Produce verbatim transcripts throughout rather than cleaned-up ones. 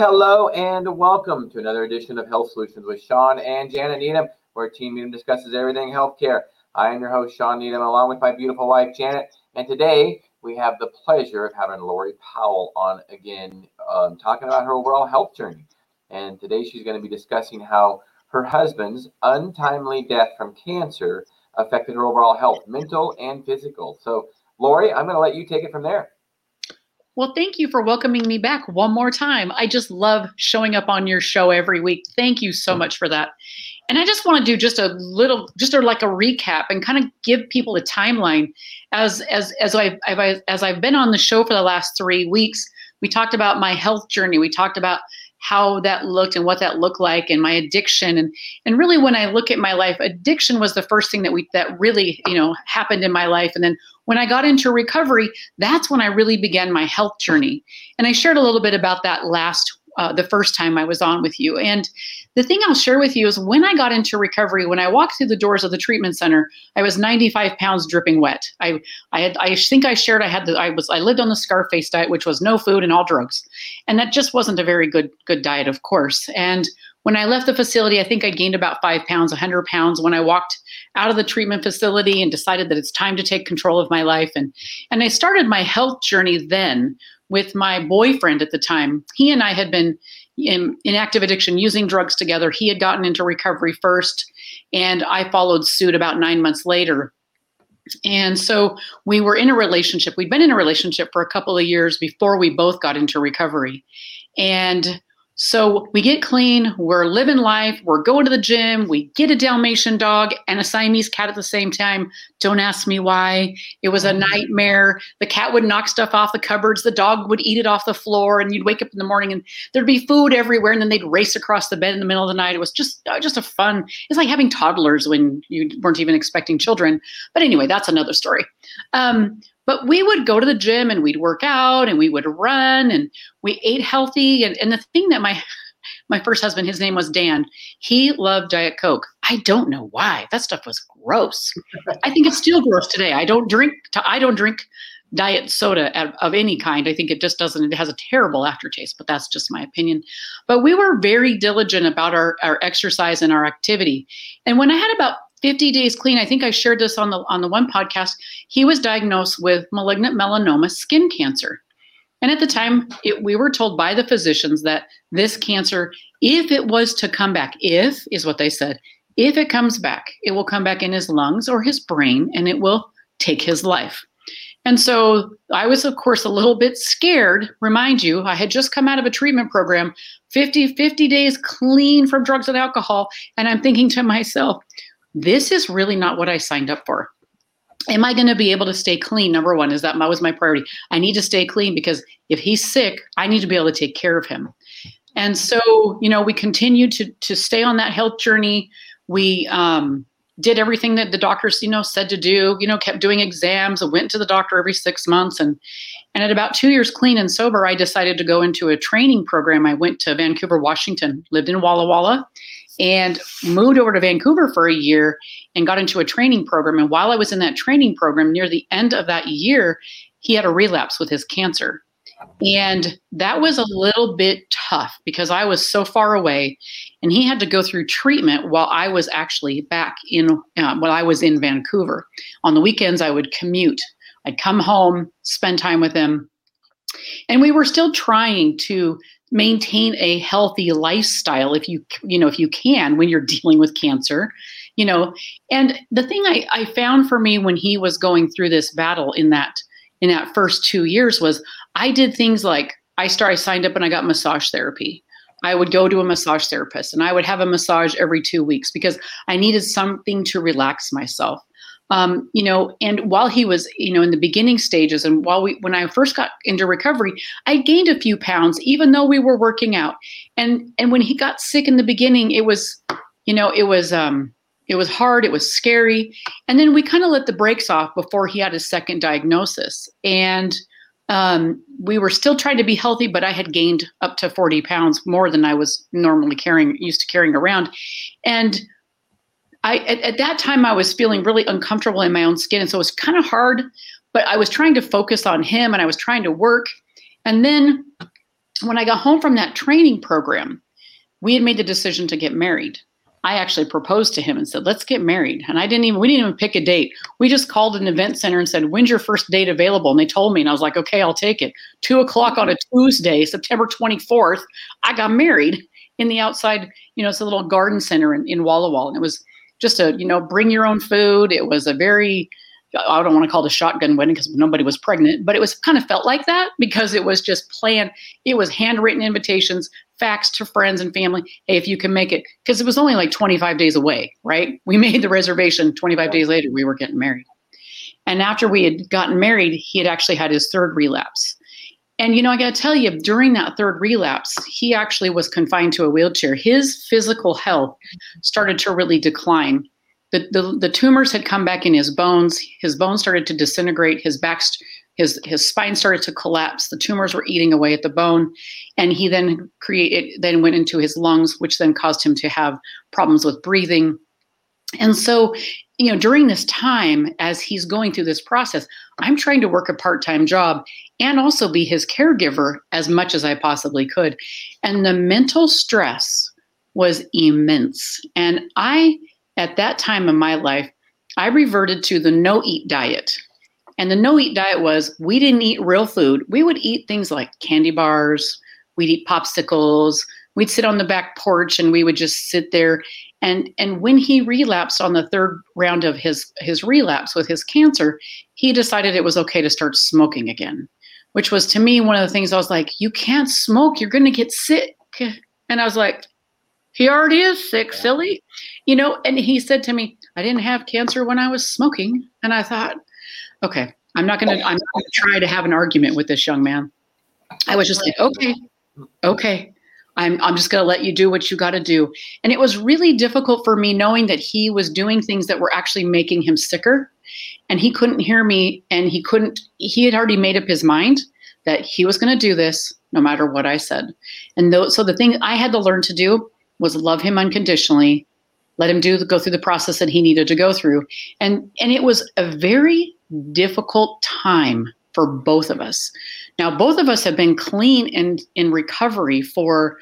Hello and welcome to another edition of Health Solutions with Shawn and Janet Needham, where Team Needham discusses everything healthcare. I am your host, Shawn Needham, along with my beautiful wife, Janet. And today we have the pleasure of having Lori Powell on again, um, talking about her overall health journey. And today she's going to be discussing how her husband's untimely death from cancer affected her overall health, mental and physical. So, Lori, I'm going to let you take it from there. Well, thank you for welcoming me back one more time. I just love showing up on your show every week. Thank you so much for that. And I just want to do just a little, just sort of like a recap and kind of give people a timeline. As as as I've, I've as I've been on the show for the last three weeks, we talked about my health journey. We talked about how that looked and what that looked like, and my addiction. And and really, when I look at my life, addiction was the first thing that we that really you know happened in my life, and then. When I got into recovery, that's when I really began my health journey. And I shared a little bit about that last, uh, the first time I was on with you. And the thing I'll share with you is when I got into recovery, when I walked through the doors of the treatment center, I was ninety-five pounds dripping wet. I I, had, I think I shared I had the, I was I lived on the Scarface diet, which was no food and all drugs. And that just wasn't a very good good diet, of course. And when I left the facility, I think I gained about five pounds, one hundred pounds when I walked out of the treatment facility and decided that it's time to take control of my life. And, and I started my health journey then with my boyfriend at the time. He and I had been in, in active addiction, using drugs together. He had gotten into recovery first, and I followed suit about nine months later. And so we were in a relationship. We'd been in a relationship for a couple of years before we both got into recovery. And so we get clean, we're living life, we're going to the gym, we get a Dalmatian dog and a Siamese cat at the same time. Don't ask me why. It was a nightmare. The cat would knock stuff off the cupboards, the dog would eat it off the floor, and you'd wake up in the morning and there'd be food everywhere, and then they'd race across the bed in the middle of the night. It was just, just a fun, it's like having toddlers when you weren't even expecting children. But anyway, that's another story. Um, But we would go to the gym and we'd work out and we would run and we ate healthy. And, and the thing that my my first husband, his name was Dan, he loved Diet Coke. I don't know why. That stuff was gross. I think it's still gross today. I don't drink I don't drink diet soda of any kind. I think it just doesn't, it has a terrible aftertaste, but that's just my opinion. But we were very diligent about our, our exercise and our activity. And when I had about fifty days clean, I think I shared this on the on the one podcast, he was diagnosed with malignant melanoma skin cancer. And at the time, it, we were told by the physicians that this cancer, if it was to come back, if is what they said, if it comes back, it will come back in his lungs or his brain, and it will take his life. And so I was, of course, a little bit scared. Remind you, I had just come out of a treatment program, fifty, fifty days clean from drugs and alcohol. And I'm thinking to myself, this is really not what I signed up for. Am I going to be able to stay clean? Number one, is that my, was my priority. I need to stay clean because if he's sick, I need to be able to take care of him. And so, you know, we continued to to stay on that health journey. We um, did everything that the doctors, you know, said to do, you know, kept doing exams. I went to the doctor every six months. And, and at about two years clean and sober, I decided to go into a training program. I went to Vancouver, Washington, lived in Walla Walla, and moved over to Vancouver for a year and got into a training program. And while I was in that training program, near the end of that year, he had a relapse with his cancer. And that was a little bit tough because I was so far away, and he had to go through treatment while I was actually back in, uh, while I was in Vancouver. On the weekends, I would commute. I'd come home, spend time with him. And we were still trying to maintain a healthy lifestyle if you, you know, if you can, when you're dealing with cancer, you know. And the thing I, I found for me when he was going through this battle in that, in that first two years was I did things like I started, I signed up and I got massage therapy. I would go to a massage therapist and I would have a massage every two weeks because I needed something to relax myself. Um, you know, and while he was, you know, in the beginning stages, and while we, when I first got into recovery, I gained a few pounds, even though we were working out. And, and when he got sick in the beginning, it was, you know, it was, um, it was hard, it was scary. And then we kind of let the brakes off before he had his second diagnosis. And, um, we were still trying to be healthy, but I had gained up to forty pounds more than I was normally carrying, used to carrying around. And I, at, at that time, I was feeling really uncomfortable in my own skin. And so it was kind of hard, but I was trying to focus on him and I was trying to work. And then when I got home from that training program, we had made the decision to get married. I actually proposed to him and said, let's get married. And I didn't even, we didn't even pick a date. We just called an event center and said, when's your first date available? And they told me, and I was like, okay, I'll take it. Two o'clock on a Tuesday, September twenty-fourth, I got married in the outside, you know, it's a little garden center in, in Walla Walla. And it was just a, you know, bring your own food. It was a very, I don't want to call it a shotgun wedding because nobody was pregnant, but it was kind of felt like that because it was just planned. It was handwritten invitations, faxed to friends and family. Hey, if you can make it, because it was only like twenty-five days away, right? We made the reservation. twenty-five days later, we were getting married. And after we had gotten married, he had actually had his third relapse. And, you know, I got to tell you, during that third relapse, he actually was confined to a wheelchair. His physical health started to really decline. The, the the tumors had come back in his bones. His bones started to disintegrate. His back, his his spine started to collapse. The tumors were eating away at the bone, and he then created then went into his lungs, which then caused him to have problems with breathing. And so, you know, during this time, as he's going through this process, I'm trying to work a part-time job and also be his caregiver as much as I possibly could. And the mental stress was immense. And I. At that time in my life, I reverted to the no-eat diet. And the no-eat diet was, we didn't eat real food. We would eat things like candy bars. We'd eat popsicles. We'd sit on the back porch and we would just sit there. And and when he relapsed on the third round of his, his relapse with his cancer, he decided it was okay to start smoking again, which was to me one of the things I was like, you can't smoke. You're going to get sick. And I was like, he already is sick, silly. You know, and he said to me, I didn't have cancer when I was smoking. And I thought, okay, I'm not going to I'm not going to try to have an argument with this young man. I was just like, okay, okay. I'm I'm just going to let you do what you got to do. And it was really difficult for me knowing that he was doing things that were actually making him sicker. And he couldn't hear me. And he couldn't, he had already made up his mind that he was going to do this no matter what I said. And though, so the thing I had to learn to do was love him unconditionally, let him do go through the process that he needed to go through. And and it was a very difficult time for both of us. Now, both of us have been clean and in recovery for,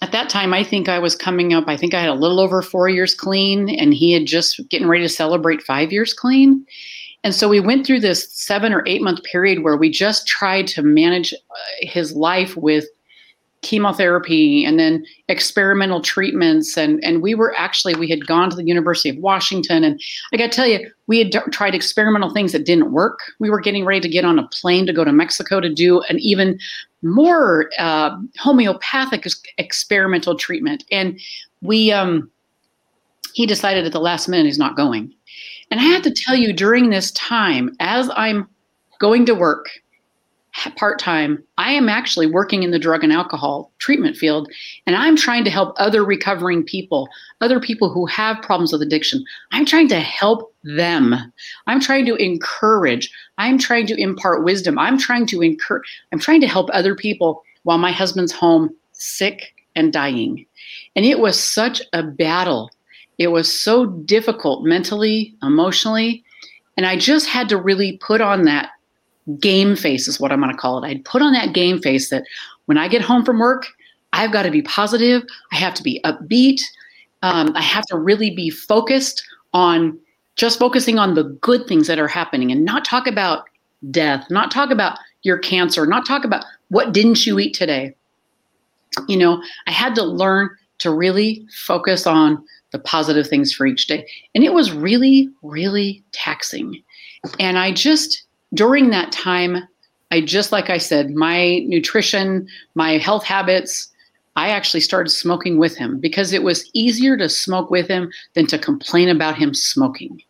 at that time, I think I was coming up, I think I had a little over four years clean, and he had just getting ready to celebrate five years clean. And so we went through this seven or eight month period where we just tried to manage his life with chemotherapy and then experimental treatments. And, and we were actually, we had gone to the University of Washington, and I got to tell you, we had d- tried experimental things that didn't work. We were getting ready to get on a plane to go to Mexico to do an even more uh, homeopathic ex- experimental treatment. And we, um, he decided at the last minute he's not going. And I had to tell you, during this time, as I'm going to work part-time, I am actually working in the drug and alcohol treatment field, and I'm trying to help other recovering people, other people who have problems with addiction. I'm trying to help them. I'm trying to encourage. I'm trying to impart wisdom. I'm trying to encourage. I'm trying to help other people while my husband's home sick and dying. And it was such a battle. It was so difficult mentally, emotionally, and I just had to really put on that game face is what I'm going to call it. I'd put on that game face that when I get home from work, I've got to be positive. I have to be upbeat. Um, I have to really be focused on just focusing on the good things that are happening and not talk about death, not talk about your cancer, not talk about what didn't you eat today. You know, I had to learn to really focus on the positive things for each day. And it was really, really taxing. And I just... During that time, I just, like I said, my nutrition, my health habits, I actually started smoking with him because it was easier to smoke with him than to complain about him smoking.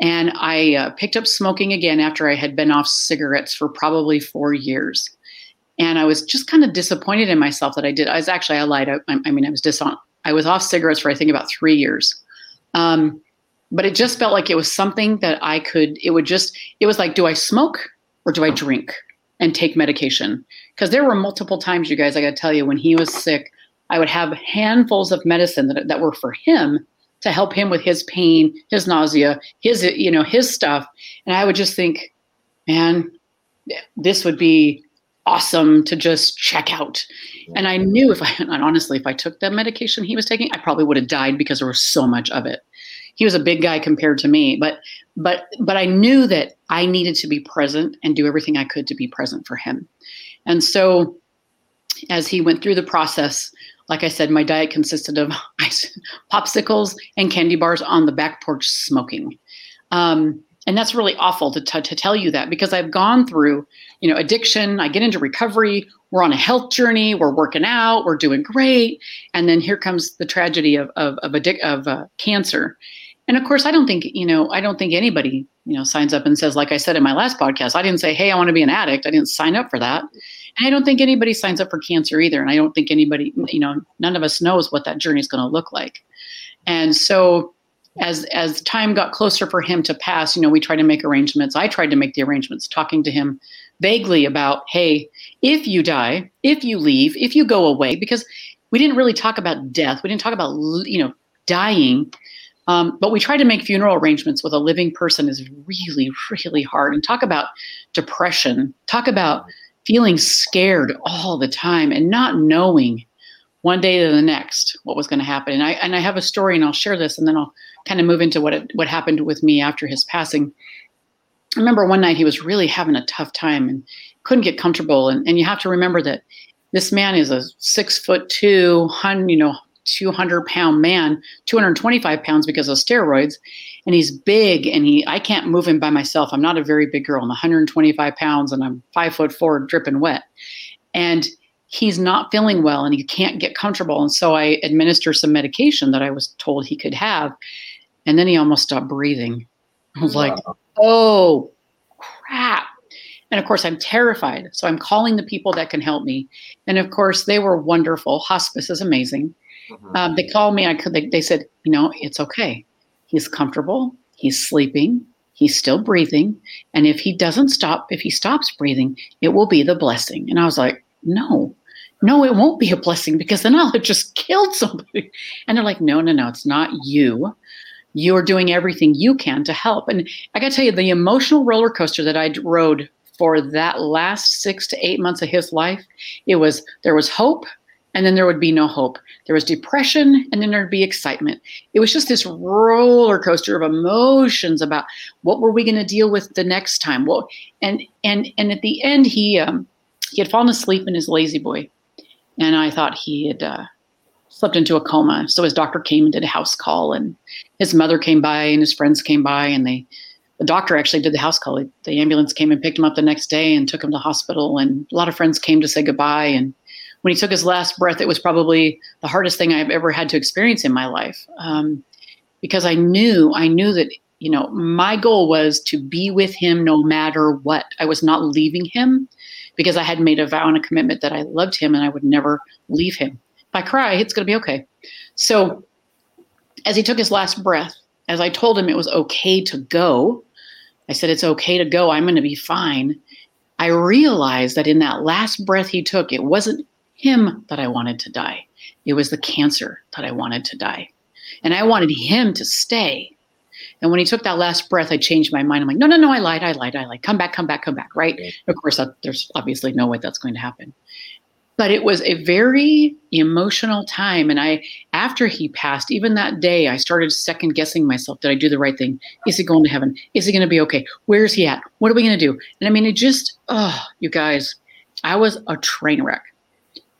And I uh, picked up smoking again after I had been off cigarettes for probably four years. And I was just kind of disappointed in myself that I did. I was actually, I lied. I, I mean, I was dishon- I was off cigarettes for, I think, about three years. Um, But it just felt like it was something that I could, it would just, it was like, do I smoke or do I drink and take medication? Because there were multiple times, you guys, I got to tell you, when he was sick, I would have handfuls of medicine that, that were for him to help him with his pain, his nausea, his, you know, his stuff. And I would just think, man, this would be awesome to just check out. And I knew if I, and honestly, if I took that medication he was taking, I probably would have died because there was so much of it. He was a big guy compared to me, but, but, but I knew that I needed to be present and do everything I could to be present for him. And so as he went through the process, like I said, my diet consisted of popsicles and candy bars on the back porch smoking. Um, And that's really awful to, t- to tell you that, because I've gone through, you know, addiction. I get into recovery. We're on a health journey. We're working out. We're doing great. And then here comes the tragedy of of of, addic- of uh, cancer. And of course, I don't think, you know, I don't think anybody, you know, signs up and says, like I said in my last podcast, I didn't say, hey, I want to be an addict. I didn't sign up for that. And I don't think anybody signs up for cancer either. And I don't think anybody, you know, none of us knows what that journey is going to look like. And so As as time got closer for him to pass, you know, we tried to make arrangements. I tried to make the arrangements, talking to him vaguely about, hey, if you die, if you leave, if you go away, because we didn't really talk about death. We didn't talk about, you know, dying. Um, but we tried to make funeral arrangements with a living person is really, really hard. And talk about depression. Talk about feeling scared all the time and not knowing one day to the next what was going to happen. And I and I have a story, and I'll share this, and then I'll kind of move into what it, what happened with me after his passing. I remember one night he was really having a tough time and couldn't get comfortable. And, and you have to remember that this man is a six foot two, you know, two hundred pound man, two hundred twenty-five pounds because of steroids. And he's big, and he I can't move him by myself. I'm not a very big girl. I'm one hundred twenty-five pounds, and I'm five foot four, dripping wet. And he's not feeling well, and he can't get comfortable. And so I administer some medication that I was told he could have. And then he almost stopped breathing. I was like, oh, crap. And of course, I'm terrified. So I'm calling the people that can help me. And of course, they were wonderful. Hospice is amazing. Mm-hmm. Um, they called me. I could. They, they said, you know, it's okay. He's comfortable. He's sleeping. He's still breathing. And if he doesn't stop, if he stops breathing, it will be the blessing. And I was like, no. No, it won't be a blessing, because then I'll have just killed somebody. And they're like, no, no, no, it's not you. You're doing everything you can to help. And I got to tell you, the emotional roller coaster that I rode for that last six to eight months of his life, it was, there was hope, and then there would be no hope. There was depression, and then there'd be excitement. It was just this roller coaster of emotions about what were we going to deal with the next time. Well, and and and at the end, he um, he had fallen asleep in his lazy boy. And I thought he had uh, slipped into a coma. So his doctor came and did a house call, and his mother came by, and his friends came by, and they, the doctor actually did the house call. The ambulance came and picked him up the next day and took him to the hospital. And a lot of friends came to say goodbye. And when he took his last breath, it was probably the hardest thing I've ever had to experience in my life. Um, because I knew, I knew that, you know, my goal was to be with him no matter what. I was not leaving him, because I had made a vow and a commitment that I loved him and I would never leave him. If I cry, it's going to be okay. So as he took his last breath, as I told him it was okay to go, I said, it's okay to go. I'm going to be fine. I realized that in that last breath he took, it wasn't him that I wanted to die. It was the cancer that I wanted to die. And I wanted him to stay. And when he took that last breath, I changed my mind. I'm like, no, no, no, I lied, I lied, I lied. Come back, come back, come back, right? Yeah. Of course, that, there's obviously no way that's going to happen. But it was a very emotional time. And I, after he passed, even that day, I started second guessing myself. Did I do the right thing? Is he going to heaven? Is he going to be okay? Where's he at? What are we going to do? And I mean, it just, oh, you guys, I was a train wreck.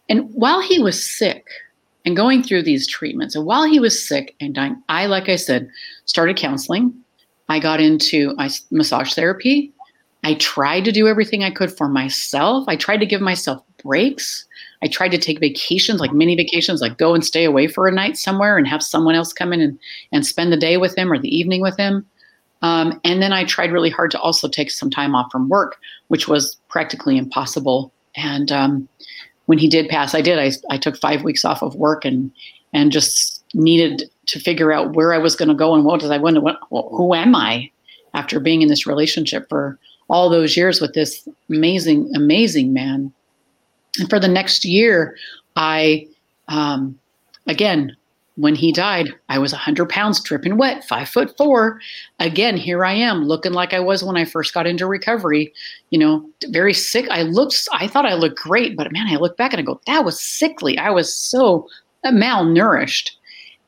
And while he was sick, and going through these treatments, and while he was sick and dying, I, like I said, started counseling. I got into I, massage therapy. I tried to do everything I could for myself. I tried to give myself breaks. I tried to take vacations, like mini vacations, like go and stay away for a night somewhere and have someone else come in and, and spend the day with him or the evening with him. Um, and then I tried really hard to also take some time off from work, which was practically impossible. And, um, when he did pass, I did. I, I took five weeks off of work and and just needed to figure out where I was going to go and what does I want to. What, who am I after being in this relationship for all those years with this amazing, amazing man? And for the next year, I um, again when he died, I was one hundred pounds, dripping wet, five foot four. Again, here I am looking like I was when I first got into recovery, you know, very sick. I looked, I thought I looked great, but man, I look back and I go, that was sickly. I was so malnourished.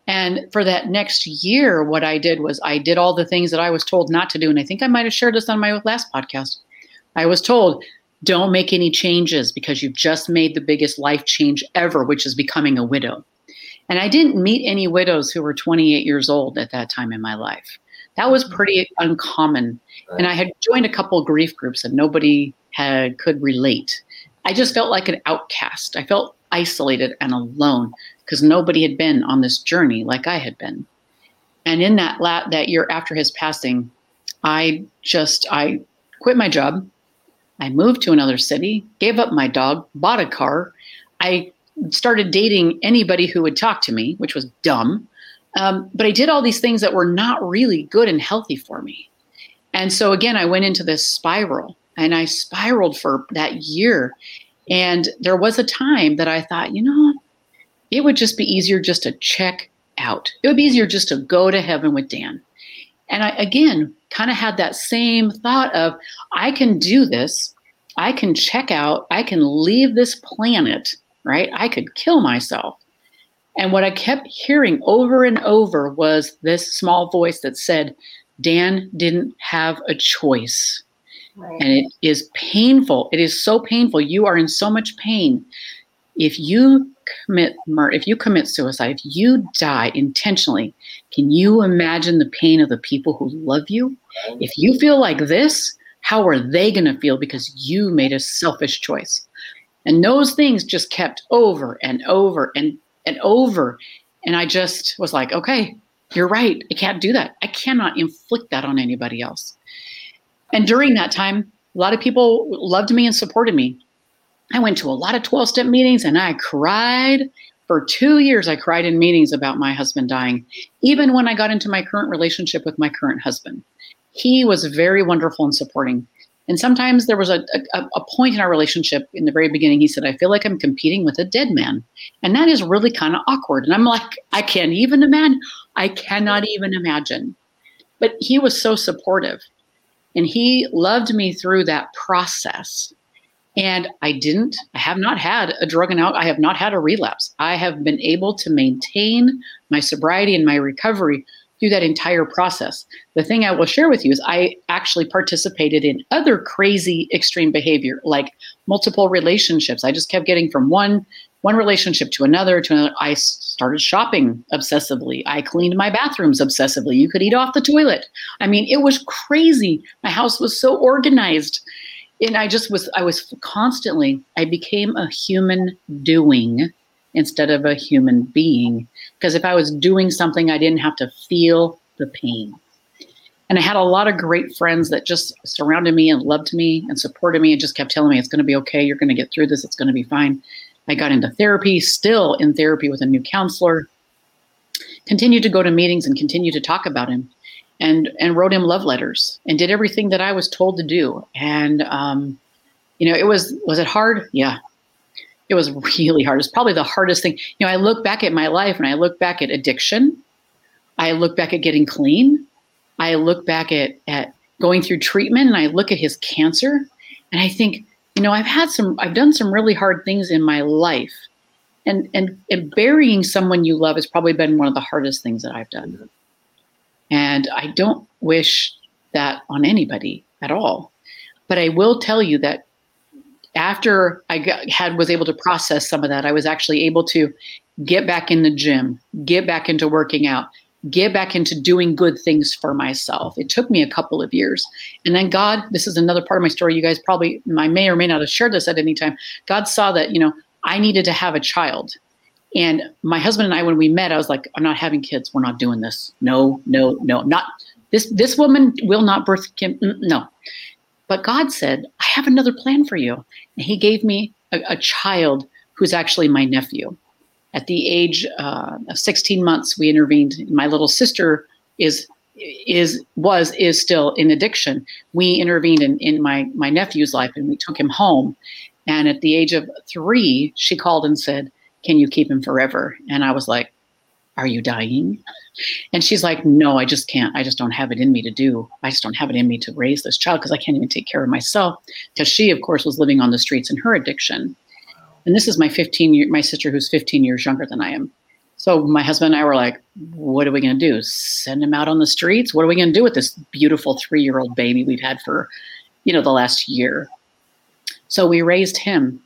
And for that next year, what I did was I did all the things that I was told not to do. And I think I might've shared this on my last podcast. I was told, don't make any changes because you've just made the biggest life change ever, which is becoming a widow. And I didn't meet any widows who were twenty-eight years old at that time in my life. That was pretty uncommon. And I had joined a couple of grief groups and nobody had could relate. I just felt like an outcast. I felt isolated and alone because nobody had been on this journey like I had been. And in that la- that year after his passing, I just, I quit my job. I moved to another city, gave up my dog, bought a car. I started dating anybody who would talk to me, which was dumb. Um, but I did all these things that were not really good and healthy for me. And so again, I went into this spiral and I spiraled for that year. And there was a time that I thought, you know, it would just be easier just to check out. It would be easier just to go to heaven with Dan. And I, again, kind of had that same thought of, I can do this. I can check out. I can leave this planet, right? I could kill myself. And what I kept hearing over and over was this small voice that said, Dan didn't have a choice. Right. And it is painful. It is so painful. You are in so much pain. If you commit murder, if you commit suicide, if you die intentionally, can you imagine the pain of the people who love you? If you feel like this, how are they going to feel because you made a selfish choice? And those things just kept over and over and, and over. And I just was like, okay, you're right. I can't do that. I cannot inflict that on anybody else. And during that time, a lot of people loved me and supported me. I went to a lot of twelve-step meetings and I cried. For two years, I cried in meetings about my husband dying. Even when I got into my current relationship with my current husband, he was very wonderful and supporting. And sometimes there was a, a, a point in our relationship in the very beginning, he said, I feel like I'm competing with a dead man. And that is really kind of awkward. And I'm like, I can't even imagine. I cannot even imagine. But he was so supportive. And he loved me through that process. And I didn't, I have not had a drug and out. I have not had a relapse. I have been able to maintain my sobriety and my recovery through that entire process. The thing I will share with you is I actually participated in other crazy extreme behavior, like multiple relationships. I just kept getting from one, one relationship to another, to another. I started shopping obsessively. I cleaned my bathrooms obsessively. You could eat off the toilet. I mean, it was crazy. My house was so organized. And I just was, I was constantly, I became a human doing instead of a human being. Because if I was doing something, I didn't have to feel the pain. And I had a lot of great friends that just surrounded me and loved me and supported me and just kept telling me, it's going to be okay. You're going to get through this. It's going to be fine. I got into therapy, still in therapy with a new counselor, continued to go to meetings and continued to talk about him. And and wrote him love letters and did everything that I was told to do. And, um, you know, it was, was it hard? Yeah, it was really hard. It's probably the hardest thing. You know, I look back at my life and I look back at addiction. I look back at getting clean. I look back at, at going through treatment and I look at his cancer and I think, you know, I've had some, I've done some really hard things in my life and, and, and burying someone you love has probably been one of the hardest things that I've done. And I don't wish that on anybody at all. But I will tell you that after I got, had was able to process some of that, I was actually able to get back in the gym, get back into working out, get back into doing good things for myself. It took me a couple of years. And then God, this is another part of my story. You guys probably, I may or may not have shared this at any time. God saw that, you know, I needed to have a child. And my husband and I, when we met, I was like, I'm not having kids. We're not doing this. No, no, no, not this. This woman will not birth Kim. No. But God said, I have another plan for you. And he gave me a, a child who's actually my nephew. At the age uh, of sixteen months, we intervened. My little sister is, is, was, is still in addiction. We intervened in, in my, my nephew's life and we took him home. And at the age of three, she called and said, can you keep him forever? And I was like, are you dying? And she's like, no, I just can't. I just don't have it in me to do. I just don't have it in me to raise this child because I can't even take care of myself. Because she, of course, was living on the streets in her addiction. And this is my fifteen year, my sister who's fifteen years younger than I am. So my husband and I were like, what are we going to do? Send him out on the streets? What are we going to do with this beautiful three-year-old baby we've had for, you know, the last year? So we raised him,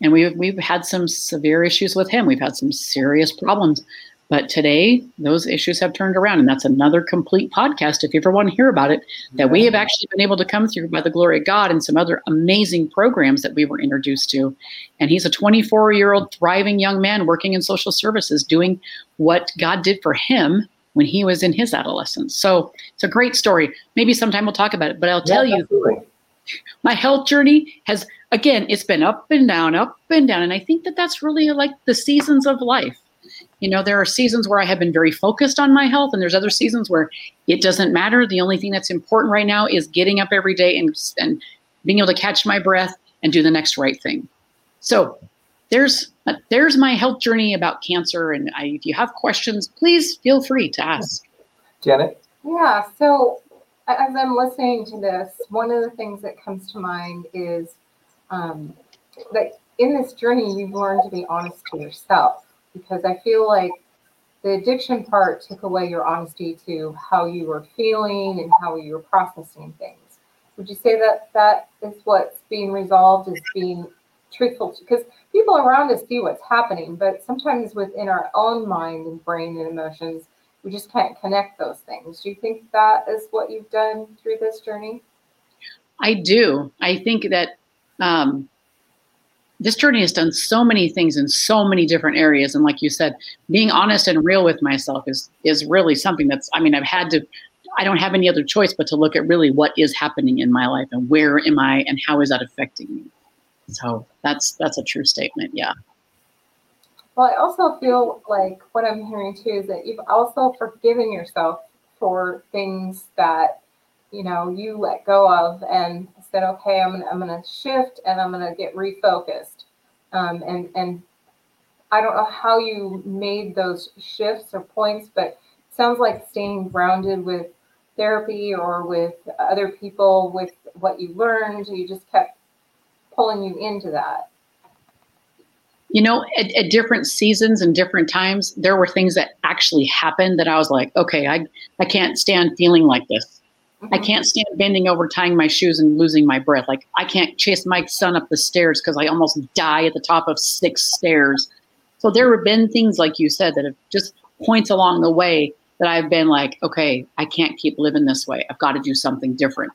and we, we've had some severe issues with him. We've had some serious problems. But today, those issues have turned around, and that's another complete podcast, if you ever want to hear about it, that yeah. we have actually been able to come through by the glory of God and some other amazing programs that we were introduced to. And he's a twenty-four-year-old thriving young man working in social services, doing what God did for him when he was in his adolescence. So it's a great story. Maybe sometime we'll talk about it, but I'll tell yeah, you, absolutely. My health journey has, again, it's been up and down, up and down. And I think that that's really like the seasons of life. You know, there are seasons where I have been very focused on my health, and there's other seasons where it doesn't matter. The only thing that's important right now is getting up every day and, and being able to catch my breath and do the next right thing. So there's there's my health journey about cancer. And I, if you have questions, please feel free to ask. Janet? Yeah. So as I'm listening to this, one of the things that comes to mind is um, that in this journey, you've learned to be honest to yourself. Because I feel like the addiction part took away your honesty to how you were feeling and how you were processing things. Would you say that that is what's being resolved, is being truthful? Because people around us see what's happening, but sometimes within our own mind and brain and emotions, we just can't connect those things. Do you think that is what you've done through this journey? I do. I think that... Um... This journey has done so many things in so many different areas. And like you said, being honest and real with myself is is really something that's, I mean, I've had to, I don't have any other choice but to look at really what is happening in my life and where am I and how is that affecting me? So that's that's a true statement, yeah. Well, I also feel like what I'm hearing too is that you've also forgiven yourself for things that, you know, you let go of and said, okay, I'm, I'm going to shift and I'm going to get refocused. Um, and, and I don't know how you made those shifts or points, but it sounds like staying grounded with therapy or with other people, with what you learned, you just kept pulling you into that. You know, at, at different seasons and different times, there were things that actually happened that I was like, okay, I, I can't stand feeling like this. I can't stand bending over, tying my shoes, and losing my breath. Like, I can't chase my son up the stairs because I almost die at the top of six stairs. So there have been things, like you said, that have just points along the way that I've been like, okay, I can't keep living this way. I've got to do something different.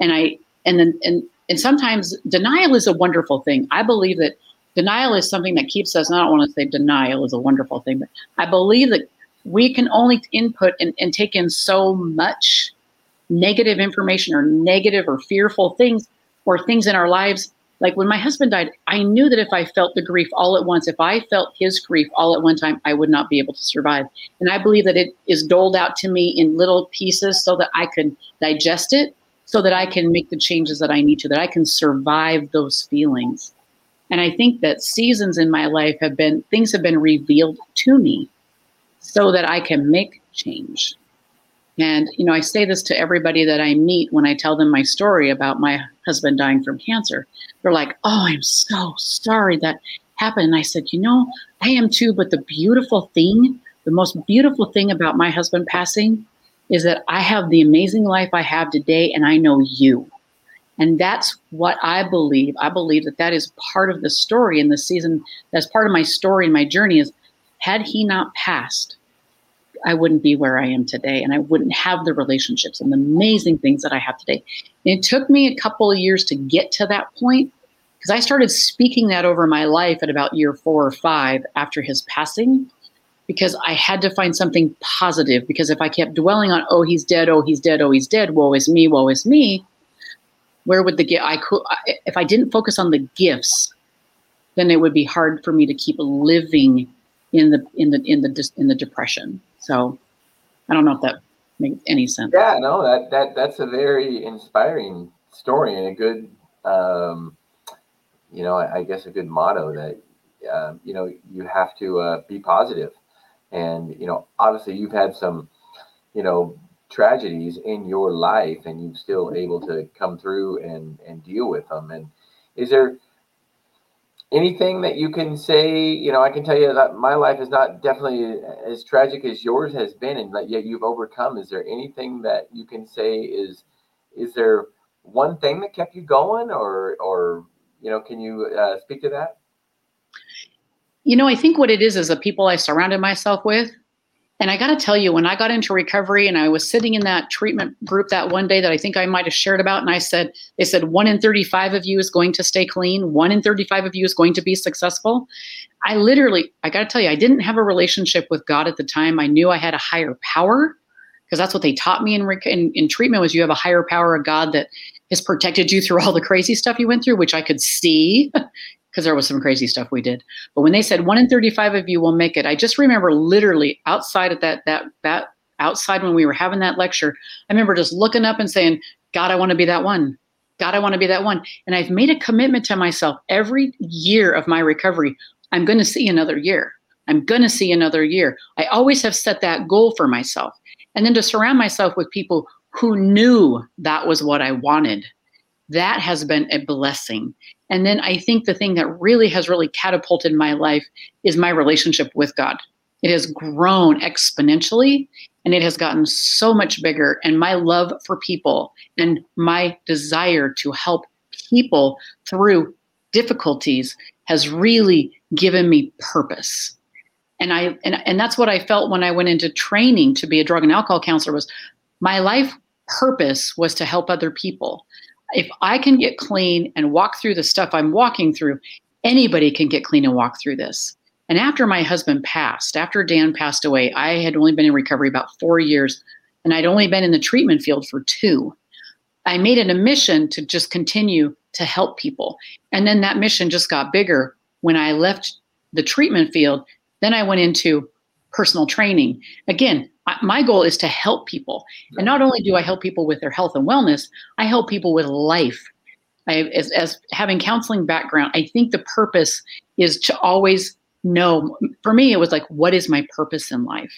And I, and then, and, and sometimes denial is a wonderful thing. I believe that denial is something that keeps us, and I don't want to say denial is a wonderful thing, but I believe that we can only input and, and take in so much negative information or negative or fearful things or things in our lives. Like when my husband died, I knew that if I felt the grief all at once, if I felt his grief all at one time, I would not be able to survive. And I believe that it is doled out to me in little pieces so that I can digest it, so that I can make the changes that I need to, that I can survive those feelings. And I think that seasons in my life have been, things have been revealed to me so that I can make change. And, you know, I say this to everybody that I meet when I tell them my story about my husband dying from cancer. They're like, oh, I'm so sorry that happened. And I said, you know, I am too. But the beautiful thing, the most beautiful thing about my husband passing is that I have the amazing life I have today, and I know you. And that's what I believe. I believe that that is part of the story in this season. That's part of my story and my journey is, had he not passed, I wouldn't be where I am today, and I wouldn't have the relationships and the amazing things that I have today. And it took me a couple of years to get to that point because I started speaking that over my life at about year four or five after his passing, because I had to find something positive. Because if I kept dwelling on, oh, he's dead, oh, he's dead, oh, he's dead, woe is me, woe is me, where would the, I could, if I didn't focus on the gifts, then it would be hard for me to keep living in the, in the, in the, in the depression. So I don't know if that makes any sense. Yeah, no, that, that that's a very inspiring story and a good, um, you know, I, I guess a good motto that, uh, you know, you have to uh, be positive And, you know, obviously you've had some, you know, tragedies in your life, and you've still able to come through and, and deal with them. And is there anything that you can say? You know, I can tell you that my life is not definitely as tragic as yours has been, and that yet you've overcome. Is there anything that you can say is, is there one thing that kept you going, or, or, you know, can you uh, speak to that? You know, I think what it is, is the people I surrounded myself with. And I got to tell you, when I got into recovery and I was sitting in that treatment group that one day that I think I might've shared about, and I said, they said, one in thirty-five of you is going to stay clean. One in thirty-five of you is going to be successful. I literally, I got to tell you, I didn't have a relationship with God at the time. I knew I had a higher power, because that's what they taught me in, rec- in, in treatment, was you have a higher power, a God that has protected you through all the crazy stuff you went through, which I could see because there was some crazy stuff we did. But when they said one in thirty-five of you will make it, I just remember literally outside of that, that, that outside when we were having that lecture, I remember just looking up and saying, God, I want to be that one. God, I want to be that one. And I've made a commitment to myself every year of my recovery. I'm going to see another year. I'm going to see another year. I always have set that goal for myself. And then to surround myself with people who knew that was what I wanted, that has been a blessing. And then I think the thing that really has really catapulted my life is my relationship with God. It has grown exponentially, and it has gotten so much bigger. And my love for people and my desire to help people through difficulties has really given me purpose. And I and, and that's what I felt when I went into training to be a drug and alcohol counselor, was my life purpose was to help other people. If I can get clean and walk through the stuff I'm walking through, anybody can get clean and walk through this. And after my husband passed, after Dan passed away, I had only been in recovery about four years, and I'd only been in the treatment field for two. I made it a mission to just continue to help people. And then that mission just got bigger. When I left the treatment field, then I went into personal training. Again, my goal is to help people. And not only do I help people with their health and wellness, I help people with life. I, as, as having counseling background, I think the purpose is to always know, for me, it was like, what is my purpose in life?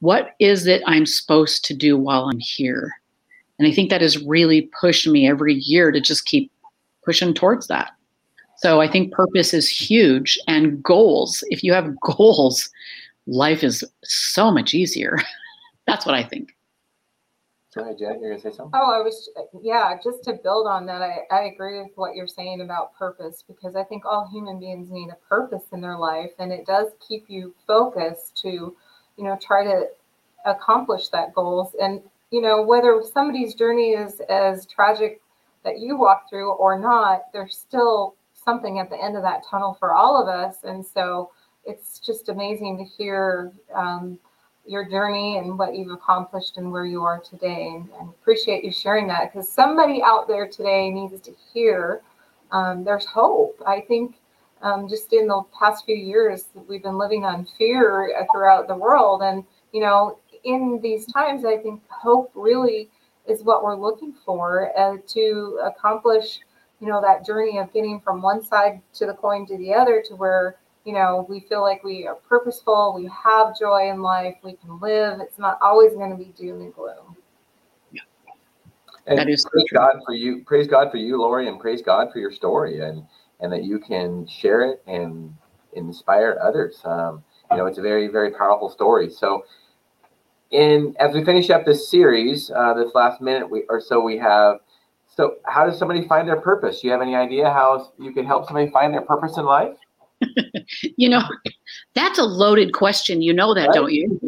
What is it I'm supposed to do while I'm here? And I think that has really pushed me every year to just keep pushing towards that. So I think purpose is huge, and goals. If you have goals, life is so much easier. That's what I think. Go ahead, Janet, you're going to say something? Oh, I was, yeah, just to build on that, I, I agree with what you're saying about purpose, because I think all human beings need a purpose in their life, and it does keep you focused to, you know, try to accomplish that goals. And, you know, whether somebody's journey is as tragic that you walk through or not, there's still something at the end of that tunnel for all of us. And so it's just amazing to hear um, your journey and what you've accomplished and where you are today. And, and appreciate you sharing that, because somebody out there today needs to hear um, there's hope. I think um, just in the past few years, we've been living on fear throughout the world. And, you know, in these times, I think hope really is what we're looking for uh, to accomplish, you know, that journey of getting from one side to the coin to the other, to where, you know, we feel like we are purposeful, we have joy in life, we can live. It's not always going to be doom and gloom. Yeah. And that is so praise true. God for you, praise God for you, Lori, and praise God for your story, and, and that you can share it and inspire others. Um, you know, it's a very, very powerful story. So in as we finish up this series, uh, this last minute we, or so we have, so how does somebody find their purpose? Do you have any idea how you can help somebody find their purpose in life? You know, that's a loaded question. You know that, right? Don't you?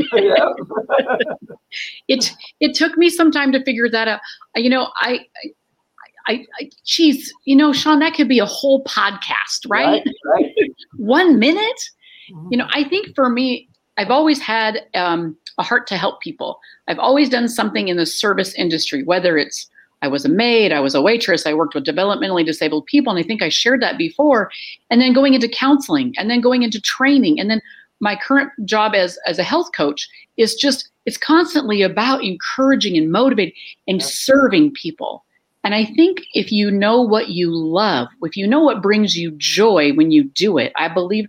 it it took me some time to figure that out. You know, I, I, I, geez, you know, Shawn, that could be a whole podcast, right? Right, right. One minute. Mm-hmm. You know, I think for me, I've always had um, a heart to help people. I've always done something in the service industry, whether it's I was a maid, I was a waitress, I worked with developmentally disabled people, and I think I shared that before. And then going into counseling, and then going into training, and then my current job as, as a health coach is just, it's constantly about encouraging and motivating and serving people. And I think if you know what you love, if you know what brings you joy when you do it, I believe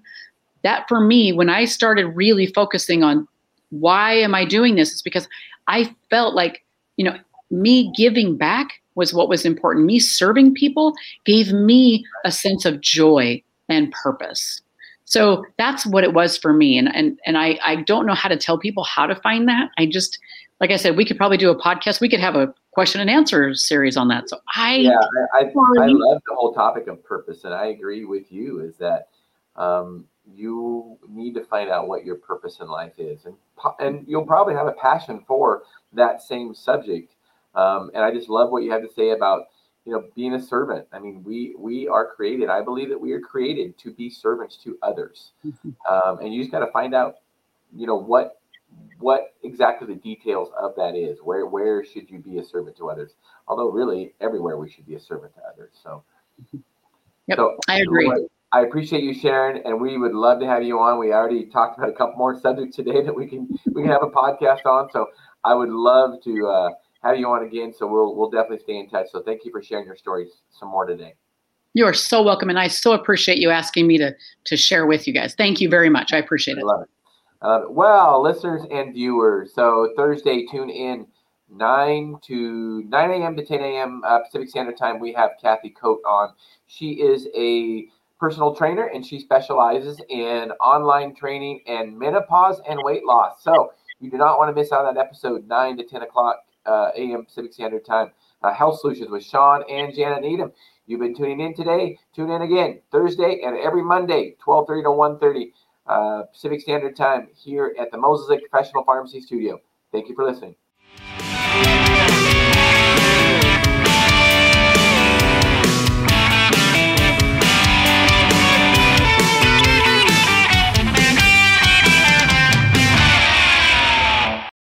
that for me, when I started really focusing on why am I doing this? It's because I felt like, you know, me giving back was what was important. Me serving people gave me a sense of joy and purpose. So that's what it was for me. And and and I, I don't know how to tell people how to find that. I just, like I said, we could probably do a podcast. We could have a question and answer series on that. So I yeah, I, I, I love the whole topic of purpose. And I agree with you is that um, you need to find out what your purpose in life is. And, and you'll probably have a passion for that same subject. Um, and I just love what you have to say about, you know, being a servant. I mean, we we are created. I believe that we are created to be servants to others. Mm-hmm. Um, and you just got to find out, you know, what what exactly the details of that is. Where where should you be a servant to others? Although really everywhere we should be a servant to others. So, yep, so I agree. Lord, I appreciate you sharing, and we would love to have you on. We already talked about a couple more subjects today that we can we can have a podcast on. So I would love to uh, have you on again. So we'll we'll definitely stay in touch. So thank you for sharing your stories some more today. You are so welcome. And I so appreciate you asking me to, to share with you guys. Thank you very much. I appreciate it. I love it. Uh, well, listeners and viewers, so Thursday, tune in nine to nine a.m. to ten a.m. Uh, Pacific Standard Time. We have Kathy Cote on. She is a personal trainer, and she specializes in online training and menopause and weight loss. So you do not want to miss out on that episode, nine to ten o'clock. Uh, a m Pacific Standard Time, uh, Health Solutions with Shawn and Janet Needham. You've been tuning in today. Tune in again Thursday and every Monday, twelve thirty to one thirty uh, Pacific Standard Time here at the Moses Lake Professional Pharmacy Studio. Thank you for listening.